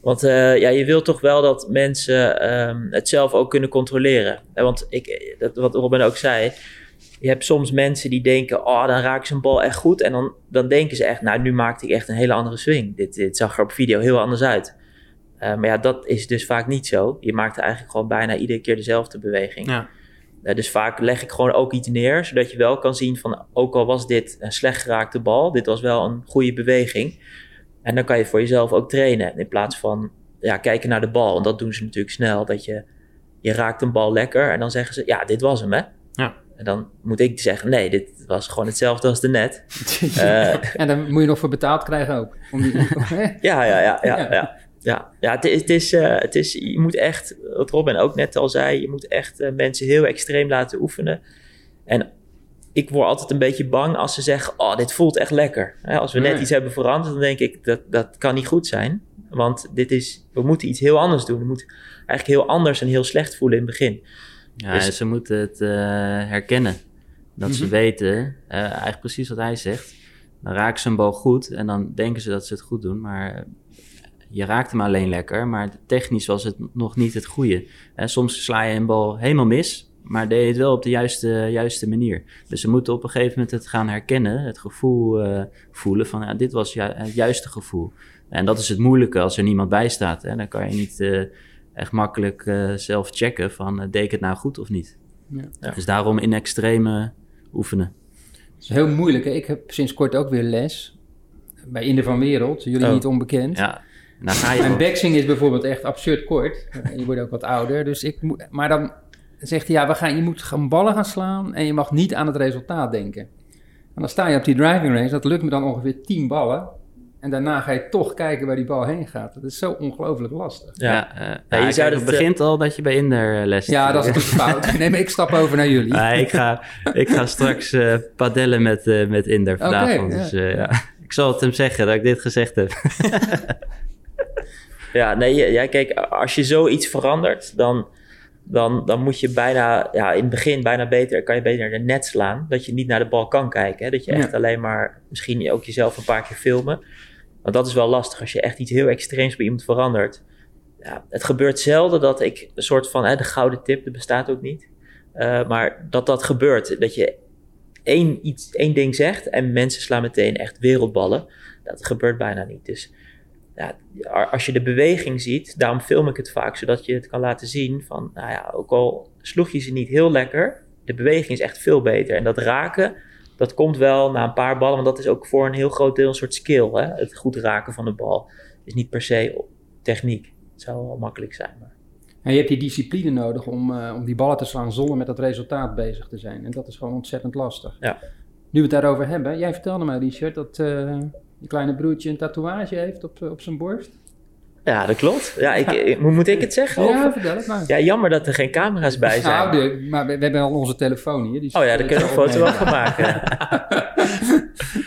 Want uh, ja, je wilt toch wel dat mensen um, het zelf ook kunnen controleren. En want ik, dat, wat Robin ook zei, je hebt soms mensen die denken, oh, dan raak ik zijn bal echt goed. En dan, dan denken ze echt, nou, nu maakte ik echt een hele andere swing. Dit, dit zag er op video heel anders uit. Uh, maar ja, dat is dus vaak niet zo. Je maakt eigenlijk gewoon bijna iedere keer dezelfde beweging. Ja. Uh, dus vaak leg ik gewoon ook iets neer, zodat je wel kan zien van, ook al was dit een slecht geraakte bal, dit was wel een goede beweging. En dan kan je voor jezelf ook trainen, in plaats van ja, kijken naar de bal. En dat doen ze natuurlijk snel, dat je, je raakt een bal lekker en dan zeggen ze, ja, dit was hem, hè. Ja. En dan moet ik zeggen, nee, dit was gewoon hetzelfde als de net. uh, en dan moet je nog voor betaald krijgen ook. Om die... ja, ja, ja, ja, ja, ja. Ja, ja het is, het is, uh, het is, je moet echt, wat Robin ook net al zei, je moet echt uh, mensen heel extreem laten oefenen. En ik word altijd een beetje bang als ze zeggen, oh, dit voelt echt lekker. Hè, als we nee. net iets hebben veranderd, dan denk ik, dat, dat kan niet goed zijn. Want dit is, we moeten iets heel anders doen. We moeten eigenlijk heel anders en heel slecht voelen in het begin. Ja, dus, ze moeten het uh, herkennen. Dat mm-hmm. ze weten, uh, eigenlijk precies wat hij zegt. Dan raken ze een bal goed en dan denken ze dat ze het goed doen, maar... Je raakt hem alleen lekker, maar technisch was het nog niet het goede. En soms sla je een bal helemaal mis, maar deed je het wel op de juiste, juiste manier. Dus ze moeten op een gegeven moment het gaan herkennen, het gevoel uh, voelen van ja, dit was ju- het juiste gevoel. En dat is het moeilijke als er niemand bij staat. Hè? Dan kan je niet uh, echt makkelijk uh, zelf checken van uh, deed ik het nou goed of niet. Ja. Ja. Dus daarom in extreme oefenen. Dat is heel moeilijk. Hè? Ik heb sinds kort ook weer les bij Inde van Wereld, jullie oh. niet onbekend. Ja. Nou, ga je Mijn backswing is bijvoorbeeld echt absurd kort. Je wordt ook wat ouder. Dus ik moet, maar dan zegt hij, ja, we gaan, je moet gaan ballen gaan slaan en je mag niet aan het resultaat denken. En dan sta je op die driving range, dat lukt me dan ongeveer tien ballen. En daarna ga je toch kijken waar die bal heen gaat. Dat is zo ongelooflijk lastig. Ja, ja, uh, ja je je zou het begint uh, al dat je bij Inder les. Ja, dat is dus fout. Nee, maar ik stap over naar jullie. Uh, ik, ga, ik ga straks uh, padellen met, uh, met Inder vanavond. Okay, dus, uh, ja. Ja. Ik zal het hem zeggen dat ik dit gezegd heb. Ja, nee, ja, kijk, als je zoiets verandert, dan, dan, dan moet je bijna, ja, in het begin bijna beter, kan je beter naar de net slaan. Dat je niet naar de bal kan kijken. Hè? Dat je echt ja. alleen maar, misschien ook jezelf een paar keer filmen. Want dat is wel lastig als je echt iets heel extreems bij iemand verandert. Ja, het gebeurt zelden dat ik een soort van, hè, de gouden tip, dat bestaat ook niet. Uh, maar dat dat gebeurt, dat je één, iets, één ding zegt en mensen slaan meteen echt wereldballen. Dat gebeurt bijna niet, dus... Ja, als je de beweging ziet, daarom film ik het vaak, zodat je het kan laten zien van, nou ja, ook al sloeg je ze niet heel lekker, de beweging is echt veel beter. En dat raken, dat komt wel na een paar ballen, want dat is ook voor een heel groot deel een soort skill, hè? Het goed raken van de bal is niet per se techniek. Het zou wel makkelijk zijn, maar... En je hebt die discipline nodig om, uh, om die ballen te slaan zonder met dat resultaat bezig te zijn. En dat is gewoon ontzettend lastig. Ja. Nu we het daarover hebben, jij vertelde mij, Richard, dat... Uh... je kleine broertje een tatoeage heeft op, op zijn borst. Ja, dat klopt. Ja, ik, ja. Moet ik het zeggen? Ja, of? Vertel het maar. Ja, jammer dat er geen camera's bij zijn. Nou, de, maar we, we hebben al onze telefoon hier. Die oh ja, daar kunnen we een foto wel van maken.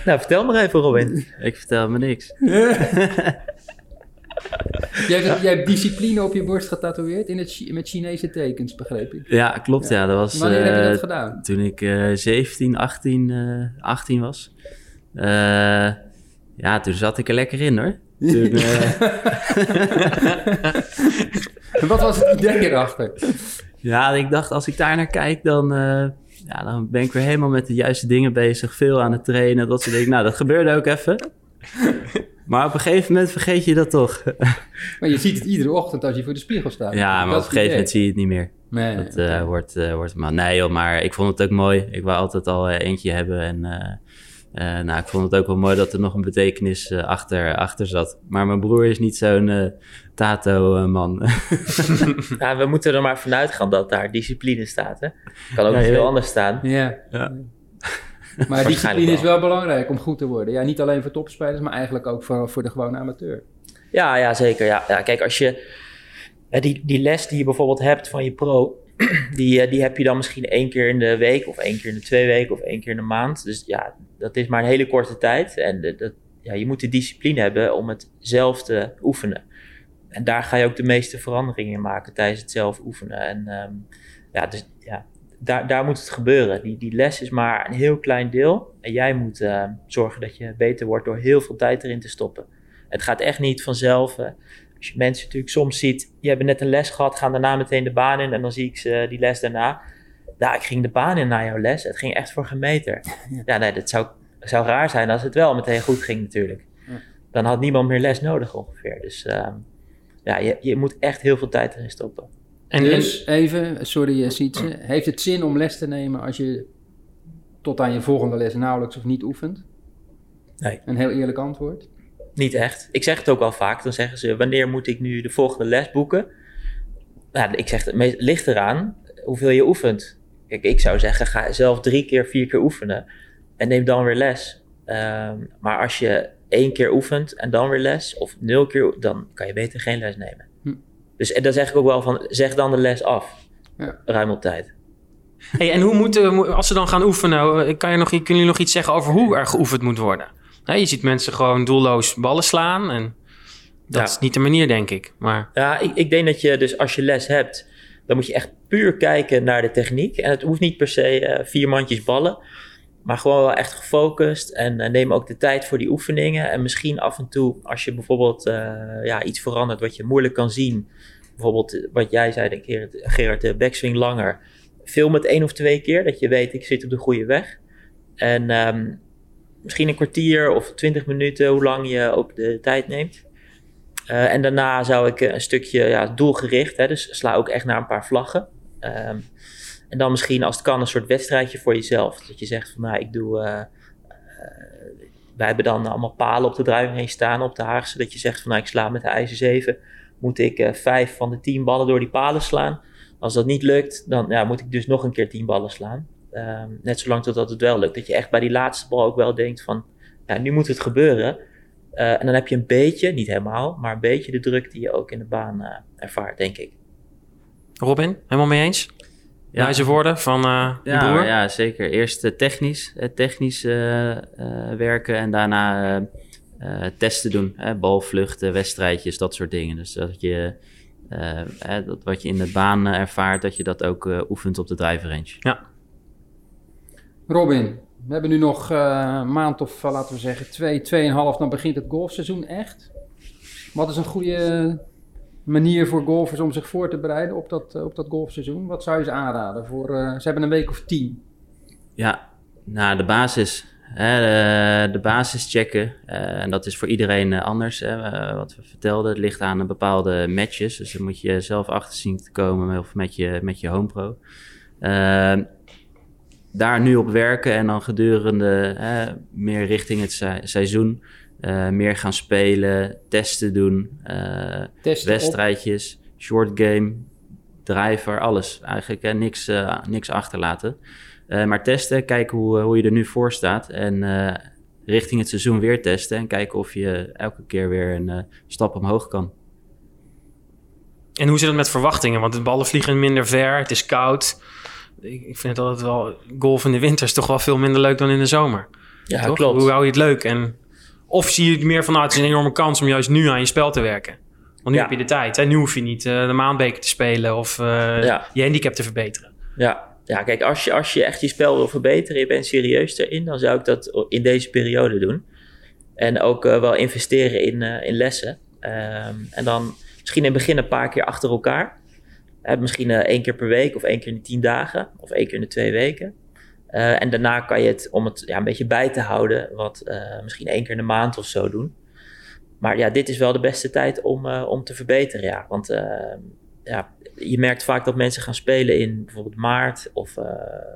Nou, vertel maar even, Robin. Ik vertel me niks. Jij hebt, jij hebt discipline op je borst getatoeëerd in het, met Chinese tekens, begreep ik. Ja, klopt. Ja. Ja, dat was, wanneer uh, heb je dat gedaan? Toen ik uh, zeventien, achttien was. Uh, ja, toen zat ik er lekker in, hoor. Toen, uh... Wat was het idee erachter? Ja, ik dacht, als ik daar naar kijk, dan, uh, ja, dan ben ik weer helemaal met de juiste dingen bezig. Veel aan het trainen, dat soort dingen. Nou, dat gebeurde ook even. Maar op een gegeven moment vergeet je dat toch. Maar je ziet het iedere ochtend als je voor de spiegel staat. Ja, maar dat op een gegeven moment zie je het niet meer. Nee, dat okay. uh, wordt, uh, wordt maar... Nee joh, maar ik vond het ook mooi. Ik wou altijd al uh, eentje hebben. En uh, uh, nou, ik vond het ook wel mooi dat er nog een betekenis uh, achter, achter zat. Maar mijn broer is niet zo'n uh, tato-man. Uh, ja, we moeten er maar vanuit gaan dat daar discipline staat. Hè? Kan ook ja, nog veel anders staan. Ja, ja. Maar discipline is wel belangrijk om goed te worden. Ja, niet alleen voor topspelers, maar eigenlijk ook voor, voor de gewone amateur. Ja, ja zeker. Ja. Ja, kijk, als je die, die les die je bijvoorbeeld hebt van je pro, die, die heb je dan misschien één keer in de week of één keer in de twee weken of één keer in de maand. Dus ja, dat is maar een hele korte tijd. En dat, ja, je moet de discipline hebben om het zelf te oefenen. En daar ga je ook de meeste veranderingen in maken tijdens het zelf oefenen. En um, ja, dus ja. Daar, daar moet het gebeuren. Die, die les is maar een heel klein deel. En jij moet uh, zorgen dat je beter wordt door heel veel tijd erin te stoppen. Het gaat echt niet vanzelf. Uh, als je mensen natuurlijk soms ziet, die hebben net een les gehad, gaan daarna meteen de baan in. En dan zie ik ze die les daarna. Nou, ik ging de baan in na jouw les. Het ging echt voor gemeter. Ja, ja nee, dat zou, zou raar zijn als het wel meteen goed ging natuurlijk. Ja. Dan had niemand meer les nodig ongeveer. Dus uh, ja, je, je moet echt heel veel tijd erin stoppen. En dus even, sorry Sietse, heeft het zin om les te nemen als je tot aan je volgende les nauwelijks of niet oefent? Nee. Een heel eerlijk antwoord? Niet echt. Ik zeg het ook al vaak. Dan zeggen ze, wanneer moet ik nu de volgende les boeken? Nou, ik zeg, het ligt eraan hoeveel je oefent. Kijk, ik zou zeggen, ga zelf drie keer, vier keer oefenen en neem dan weer les. Um, maar als je één keer oefent en dan weer les, of nul keer, dan kan je beter geen les nemen. Dus daar zeg ik ook wel van, zeg dan de les af. Ja. Ruim op tijd. Hey, en hoe moeten, als ze dan gaan oefenen, kan je nog, kunnen jullie nog iets zeggen over hoe er geoefend moet worden? Hey, je ziet mensen gewoon doelloos ballen slaan en dat ja. is niet de manier, denk ik. Maar... Ja, ik, ik denk dat je dus als je les hebt, dan moet je echt puur kijken naar de techniek. En het hoeft niet per se uh, vier mandjes ballen, maar gewoon wel echt gefocust. En uh, neem ook de tijd voor die oefeningen. En misschien af en toe, als je bijvoorbeeld uh, ja, iets verandert wat je moeilijk kan zien. Bijvoorbeeld wat jij zei, denk ik, Gerard, de backswing langer. Film het één of twee keer, dat je weet, ik zit op de goede weg. En um, misschien een kwartier of twintig minuten, hoe lang je ook de tijd neemt. Uh, en daarna zou ik een stukje ja, doelgericht, hè, dus sla ook echt naar een paar vlaggen. Um, En dan misschien, als het kan, een soort wedstrijdje voor jezelf. Dat je zegt van, nou, ik doe... Uh, uh, wij hebben dan allemaal palen op de druiving heen staan op de Haagse. Dat je zegt van, nou, ik sla met de ijzer zeven. Moet ik uh, vijf van de tien ballen door die palen slaan? Als dat niet lukt, dan ja, moet ik dus nog een keer tien ballen slaan. Uh, net zolang totdat het wel lukt. Dat je echt bij die laatste bal ook wel denkt van, ja, nu moet het gebeuren. Uh, en dan heb je een beetje, niet helemaal, maar een beetje de druk die je ook in de baan uh, ervaart, denk ik. Robin, helemaal mee eens? Ja. Wijze woorden van uh, je ja, broer? Ja, zeker. Eerst uh, technisch, uh, technisch uh, uh, werken en daarna uh, uh, testen doen. Uh, balvluchten, wedstrijdjes, dat soort dingen. Dus dat je uh, uh, dat wat je in de baan uh, ervaart, dat je dat ook uh, oefent op de driver range. Ja. Robin, we hebben nu nog uh, een maand of, uh, laten we zeggen, twee, tweeënhalf, dan begint het golfseizoen echt. Wat is een goede... manier voor golfers om zich voor te bereiden op dat, op dat golfseizoen? Wat zou je ze aanraden? Voor, uh, ze hebben een week of tien. Ja, nou, de basis. Hè, de, de basis checken. Uh, en dat is voor iedereen anders. Hè, wat we vertelden, het ligt aan bepaalde matches. Dus daar moet je zelf achter zien te komen of met je, met je home pro. Uh, daar nu op werken en dan gedurende uh, meer richting het se- seizoen... Uh, meer gaan spelen, testen doen, uh, testen wedstrijdjes, op. Short game, driver, alles. Eigenlijk hè, niks, uh, niks achterlaten. Uh, maar testen, kijken hoe, hoe je er nu voor staat. En uh, richting het seizoen weer testen en kijken of je elke keer weer een uh, stap omhoog kan. En hoe zit het met verwachtingen? Want de ballen vliegen minder ver, het is koud. Ik, ik vind het altijd wel, golf in de winter is toch wel veel minder leuk dan in de zomer. Ja, toch? Klopt. Hoe hou je het leuk? En of zie je het meer van, nou, het is een enorme kans om juist nu aan je spel te werken. Want nu ja. heb je de tijd. Hè? Nu hoef je niet uh, de Maandbeker te spelen of uh, ja. je handicap te verbeteren. Ja. Ja, kijk, als je, als je echt je spel wil verbeteren, je bent serieus erin, dan zou ik dat in deze periode doen. En ook uh, wel investeren in, uh, in lessen. Um, en dan misschien in het begin een paar keer achter elkaar. Uh, misschien uh, één keer per week of één keer in de tien dagen of één keer in de twee weken. Uh, en daarna kan je het, om het ja, een beetje bij te houden, wat uh, misschien één keer in de maand of zo doen. Maar ja, dit is wel de beste tijd om, uh, om te verbeteren, ja. Want uh, ja... je merkt vaak dat mensen gaan spelen in bijvoorbeeld maart of uh,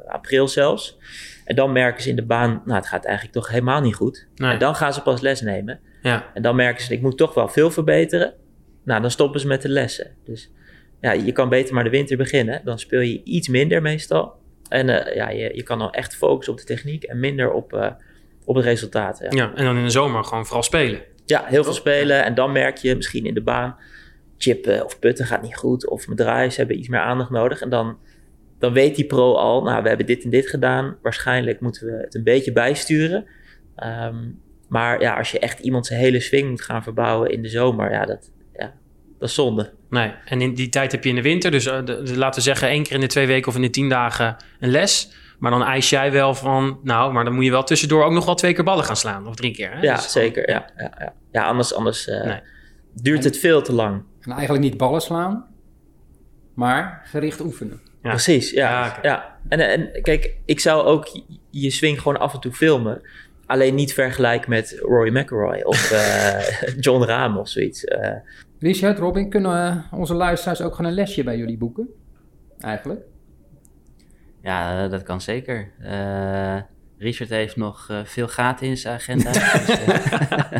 april zelfs. En dan merken ze in de baan, nou, het gaat eigenlijk toch helemaal niet goed. Nee. En dan gaan ze pas les nemen. Ja. En dan merken ze, ik moet toch wel veel verbeteren. Nou, dan stoppen ze met de lessen. Dus ja, je kan beter maar de winter beginnen. Dan speel je iets minder meestal. En uh, ja, je, je kan dan echt focussen op de techniek en minder op, uh, op het resultaat. Ja. Ja, en dan in de zomer gewoon vooral spelen. Ja, heel veel spelen. En dan merk je misschien in de baan, chippen of putten gaat niet goed, of mijn draaiers hebben iets meer aandacht nodig. En dan, dan weet die pro al, nou, we hebben dit en dit gedaan. Waarschijnlijk moeten we het een beetje bijsturen. Um, maar ja, als je echt iemand zijn hele swing moet gaan verbouwen in de zomer, ja, dat, ja, dat is zonde. Nee, en in die tijd heb je in de winter, dus uh, de, de, laten we zeggen één keer in de twee weken of in de tien dagen een les. Maar dan eis jij wel van, nou, maar dan moet je wel tussendoor ook nog wel twee keer ballen gaan slaan, of drie keer. Hè? Ja, dus, zeker. Ja, ja, ja. ja anders, anders uh, nee. duurt en, het veel te lang. En eigenlijk niet ballen slaan, maar gericht oefenen. Ja. Precies, ja. ja, ja. En, en kijk, ik zou ook je swing gewoon af en toe filmen. Alleen niet vergelijken met Roy McIlroy of uh, John Rahm of zoiets. Uh, Richard, Robin, kunnen onze luisteraars ook gewoon een lesje bij jullie boeken? Eigenlijk? Ja, dat kan zeker. Uh, Richard heeft nog veel gaten in zijn agenda. dus, uh,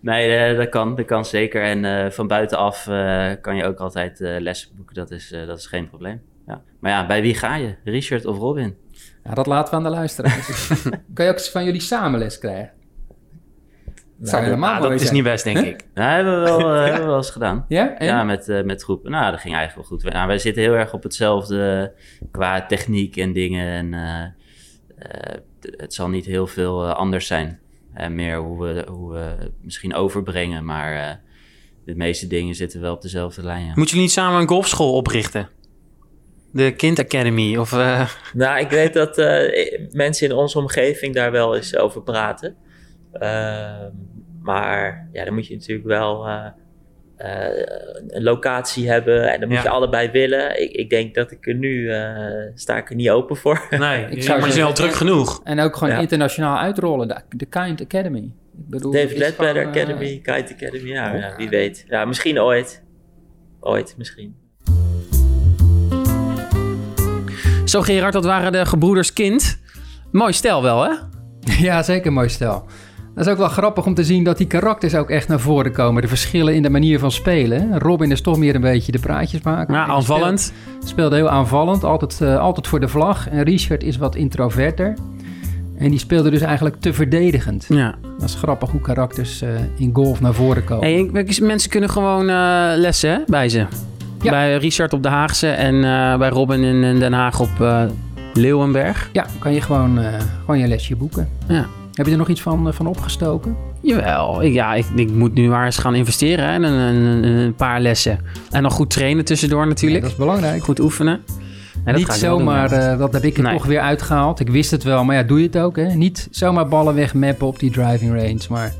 Nee, dat kan, dat kan zeker. En uh, van buitenaf uh, kan je ook altijd uh, lessen boeken. Dat is, uh, dat is geen probleem. Ja. Maar ja, bij wie ga je? Richard of Robin? Ja, dat laten we aan de luisteraars. Kan je ook van jullie samen les krijgen? Dat zou helemaal ja, dat is zijn. Niet best, denk huh? ik. Nou, hebben we wel, uh, hebben we wel eens gedaan. Ja? En? Ja, met, uh, met groepen. Nou, dat ging eigenlijk wel goed. Nou, wij zitten heel erg op hetzelfde qua techniek en dingen. En uh, uh, het zal niet heel veel uh, anders zijn. En meer hoe we, hoe we het misschien overbrengen. Maar uh, de meeste dingen zitten wel op dezelfde lijn. Ja. Moet jullie niet samen een golfschool oprichten? De Kind Academy? Of, uh... Nou, ik weet dat uh, mensen in onze omgeving daar wel eens over praten. Uh, maar ja, dan moet je natuurlijk wel uh, uh, een locatie hebben. En dan moet ja. je allebei willen. Ik, ik denk dat ik er nu, uh, sta ik er niet open voor. Nee, ik zou maar je wel druk genoeg. En ook gewoon ja. internationaal uitrollen. De, de Kind Academy. Ik bedoel, David Ledbetter uh, Academy, Kind Academy. Ja, ja, wie weet. Ja, misschien ooit. Ooit, misschien. Zo Gerard, dat waren de gebroeders Kind. Mooi stel wel, hè? Ja, zeker mooi stel. Dat is ook wel grappig om te zien dat die karakters ook echt naar voren komen. De verschillen in de manier van spelen. Robin is toch meer een beetje de praatjes maken. Ja, aanvallend. Speelde, speelde heel aanvallend, altijd, uh, altijd voor de vlag. En Richard is wat introverter. En die speelde dus eigenlijk te verdedigend. Ja. Dat is grappig hoe karakters uh, in golf naar voren komen. Hey, mensen kunnen gewoon uh, lessen hè, bij ze. Ja. Bij Richard op de Haagse en uh, bij Robin in Den Haag op uh, Leeuwenbergh. Ja, kan je gewoon, uh, gewoon je lesje boeken. Ja. Heb je er nog iets van, van opgestoken? Jawel, ik, ja, ik, ik moet nu maar eens gaan investeren en een, een, een paar lessen. En dan goed trainen tussendoor natuurlijk. Ja, dat is belangrijk. Goed oefenen. En niet dat zomaar, doen, uh, dat heb ik er nee. toch weer uitgehaald. Ik wist het wel, maar ja, doe je het ook. Hè? Niet zomaar ballen wegmappen op die driving range. Maar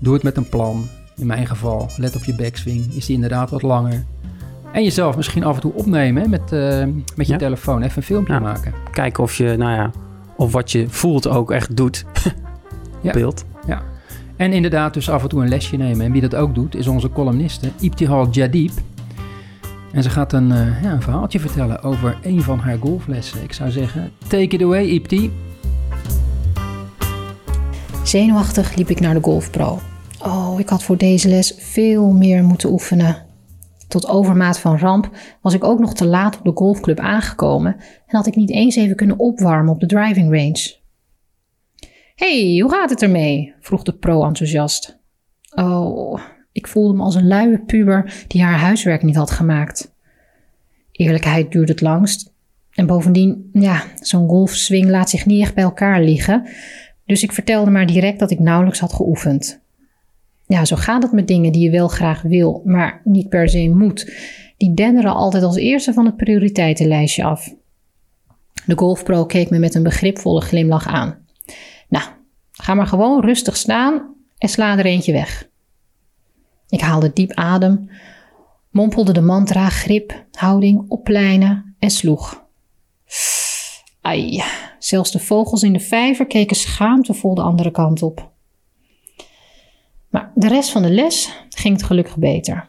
doe het met een plan. In mijn geval, let op je backswing. Is die inderdaad wat langer. En jezelf misschien af en toe opnemen hè? Met, uh, met je ja? telefoon. Even een filmpje ja. maken. Kijken of je, nou ja, of wat je voelt ook echt doet. Ja. Beeld. Ja. En inderdaad dus af en toe een lesje nemen. En wie dat ook doet, is onze columniste Ibtihal Jadib. En ze gaat een, uh, ja, een verhaaltje vertellen over een van haar golflessen. Ik zou zeggen, take it away, Ibti. Zenuwachtig liep ik naar de golfpro. Oh, ik had voor deze les veel meer moeten oefenen. Tot overmaat van ramp was ik ook nog te laat op de golfclub aangekomen en had ik niet eens even kunnen opwarmen op de driving range. Hey, hoe gaat het ermee? Vroeg de pro enthousiast. Oh, ik voelde me als een luie puber die haar huiswerk niet had gemaakt. Eerlijkheid duurde het langst. En bovendien, ja, zo'n golfswing laat zich niet echt bij elkaar liggen. Dus ik vertelde maar direct dat ik nauwelijks had geoefend. Ja, zo gaat het met dingen die je wel graag wil, maar niet per se moet. Die denderen altijd als eerste van het prioriteitenlijstje af. De golfpro keek me met een begripvolle glimlach aan. Nou, ga maar gewoon rustig staan en sla er eentje weg. Ik haalde diep adem, mompelde de mantra, grip, houding, oplijnen en sloeg. Ai, zelfs de vogels in de vijver keken schaamtevol de andere kant op. Maar de rest van de les ging het gelukkig beter.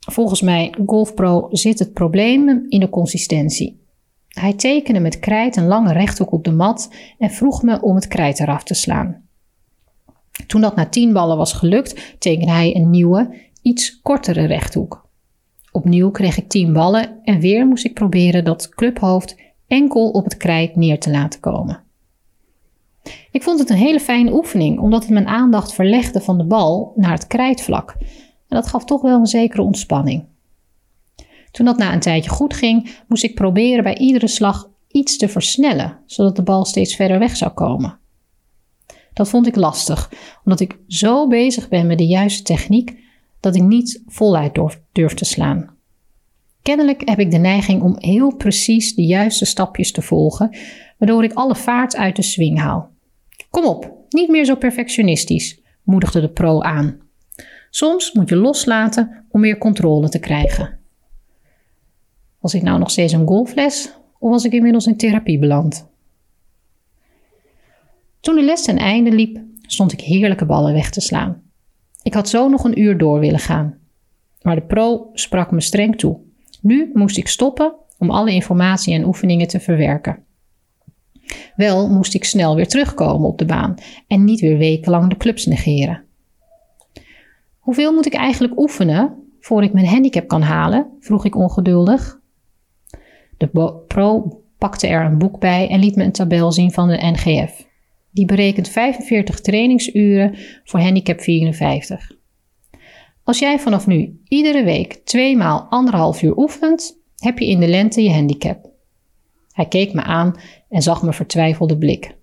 Volgens mij, Golfpro, zit het probleem in de consistentie. Hij tekende met krijt een lange rechthoek op de mat en vroeg me om het krijt eraf te slaan. Toen dat na tien ballen was gelukt, tekende hij een nieuwe, iets kortere rechthoek. Opnieuw kreeg ik tien ballen en weer moest ik proberen dat clubhoofd enkel op het krijt neer te laten komen. Ik vond het een hele fijne oefening, omdat het mijn aandacht verlegde van de bal naar het krijtvlak. En dat gaf toch wel een zekere ontspanning. Toen dat na een tijdje goed ging, moest ik proberen bij iedere slag iets te versnellen, zodat de bal steeds verder weg zou komen. Dat vond ik lastig, omdat ik zo bezig ben met de juiste techniek dat ik niet voluit durf te slaan. Kennelijk heb ik de neiging om heel precies de juiste stapjes te volgen, waardoor ik alle vaart uit de swing haal. Kom op, niet meer zo perfectionistisch, moedigde de pro aan. Soms moet je loslaten om meer controle te krijgen. Was ik nou nog steeds een golfles of was ik inmiddels in therapie beland? Toen de les ten einde liep, stond ik heerlijke ballen weg te slaan. Ik had zo nog een uur door willen gaan. Maar de pro sprak me streng toe. Nu moest ik stoppen om alle informatie en oefeningen te verwerken. Wel moest ik snel weer terugkomen op de baan en niet weer wekenlang de clubs negeren. Hoeveel moet ik eigenlijk oefenen voor ik mijn handicap kan halen? Vroeg ik ongeduldig. De pro pakte er een boek bij en liet me een tabel zien van de N G F. Die berekent vijfenveertig trainingsuren voor handicap vierenvijftig. Als jij vanaf nu iedere week twee maal anderhalf uur oefent, heb je in de lente je handicap. Hij keek me aan en zag mijn vertwijfelde blik.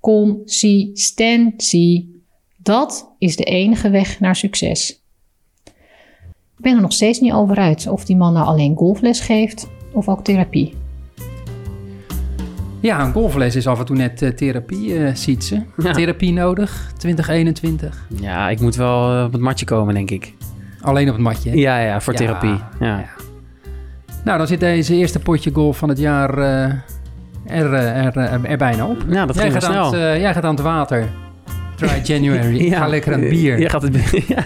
Consistentie. Dat is de enige weg naar succes. Ik ben er nog steeds niet over uit of die man nou alleen golfles geeft of ook therapie. Ja, een golfles is af en toe net uh, therapie, uh, Sietse. Ja. Therapie nodig, twintig eenentwintig. Ja, ik moet wel uh, op het matje komen, denk ik. Alleen op het matje? Hè? Ja, ja, voor ja, therapie. Ja. Ja. Nou, dan zit deze eerste potje golf van het jaar uh, er, er, er, er bijna op. Ja, dat jij ging gaat snel. Het, uh, jij gaat aan het water. Try January. Ja. Ik ga lekker aan het bier. Je gaat het bier, ja.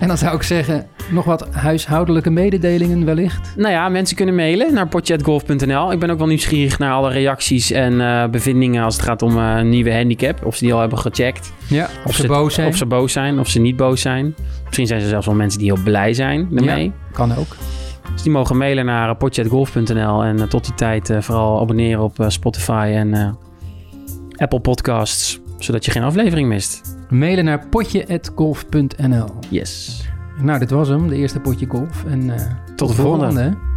En dan zou ik zeggen, nog wat huishoudelijke mededelingen wellicht? Nou ja, mensen kunnen mailen naar podje at golf punt n l. Ik ben ook wel nieuwsgierig naar alle reacties en uh, bevindingen als het gaat om uh, een nieuwe handicap. Of ze die al hebben gecheckt. Ja, of, of ze boos het, zijn. Of ze boos zijn, of ze niet boos zijn. Misschien zijn er zelfs wel mensen die heel blij zijn daarmee. Ja, kan ook. Dus die mogen mailen naar podje at golf punt n l. En uh, tot die tijd uh, vooral abonneren op uh, Spotify en uh, Apple Podcasts. Zodat je geen aflevering mist. Mailen naar potje at golf punt n l. Yes. Nou, dit was hem, de eerste potje golf. En uh, tot, tot de volgende. volgende.